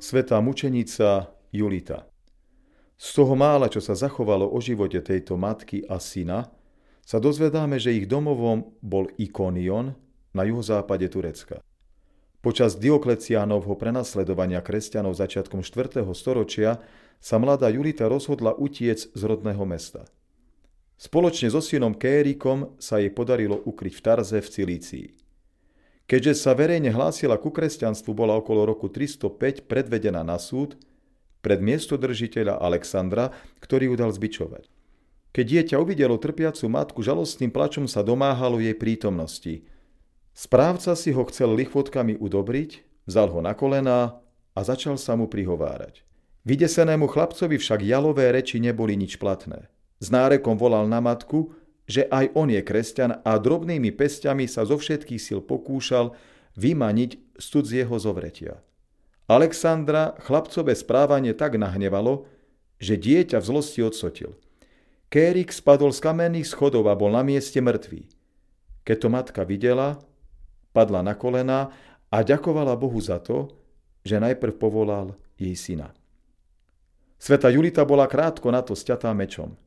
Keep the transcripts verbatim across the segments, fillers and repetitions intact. Svetá mučenica Julita. Z toho mála, čo sa zachovalo o živote tejto matky a syna, sa dozvedáme, že ich domovom bol Ikonion na juhozápade Turecka. Počas Diokleciánovho prenasledovania kresťanov začiatkom štvrtého storočia sa mladá Julita rozhodla utiec z rodného mesta. Spoločne so synom Kérikom sa jej podarilo ukryť v Tarze v Cilícii. Keďže sa verejne hlásila ku kresťanstvu, bola okolo roku tristopäť predvedená na súd pred miestodržiteľa Alexandra, ktorý ju dal zbičovať. Keď dieťa uvidelo trpiacu matku, žalostným plačom sa domáhalo jej prítomnosti. Správca si ho chcel lichvotkami udobriť, vzal ho na kolená a začal sa mu prihovárať. Vydesenému chlapcovi však jalové reči neboli nič platné. S nárekom volal na matku, že aj on je kresťan a drobnými pesťami sa zo všetkých síl pokúšal vymaniť z cudzieho zovretia. Alexandra chlapcové správanie tak nahnevalo, že dieťa v zlosti odsotil. Kérik spadol z kamenných schodov a bol na mieste mŕtvý. Keď to matka videla, padla na kolená a ďakovala Bohu za to, že najprv povolal jej syna. Svätá Julita bola krátko na to sťatá mečom.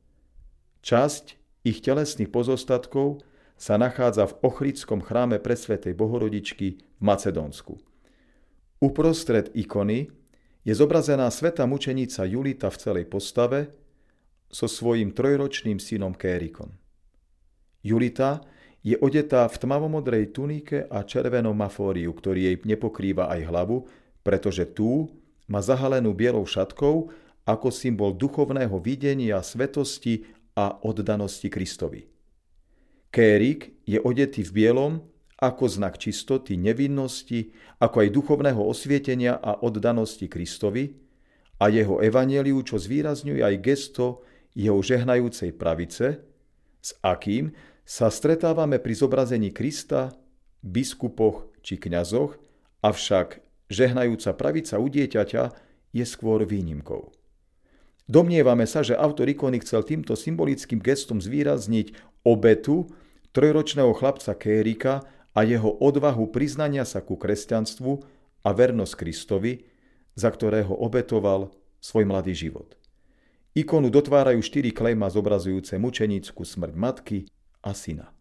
Časť ich telesných pozostatkov sa nachádza v Ochridskom chráme Presvätej bohorodičky v Macedónsku. Uprostred ikony je zobrazená svätá mučenica Julita v celej postave so svojím trojročným synom Kérikom. Julita je odetá v tmavomodrej tunike a červenom mafóriu, ktorý jej nepokrýva aj hlavu, pretože tú má zahalenú bielou šatkou ako symbol duchovného videnia, svetosti a oddanosti Kristovi. Kérik je odetý v bielom ako znak čistoty, nevinnosti, ako aj duchovného osvietenia a oddanosti Kristovi a jeho evanjeliu, čo zvýrazňuje aj gesto jeho žehnajúcej pravice, s akým sa stretávame pri zobrazení Krista, biskupoch či kňazoch, avšak žehnajúca pravica u dieťaťa je skôr výnimkou. Domnievame sa, že autor ikony chcel týmto symbolickým gestom zvýrazniť obetu trojročného chlapca Kérika a jeho odvahu priznania sa ku kresťanstvu a vernosť Kristovi, za ktorého obetoval svoj mladý život. Ikonu dotvárajú štyri klejma zobrazujúce mučenícku smrť matky a syna.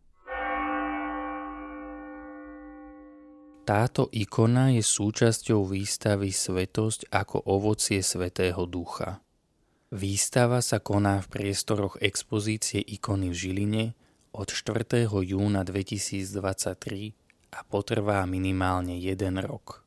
Táto ikona je súčasťou výstavy Svätosť ako ovocie svätého ducha. Výstava sa koná v priestoroch expozície ikony v Žiline od štvrtého júna dvetisícdvadsaťtri a potrvá minimálne jeden rok.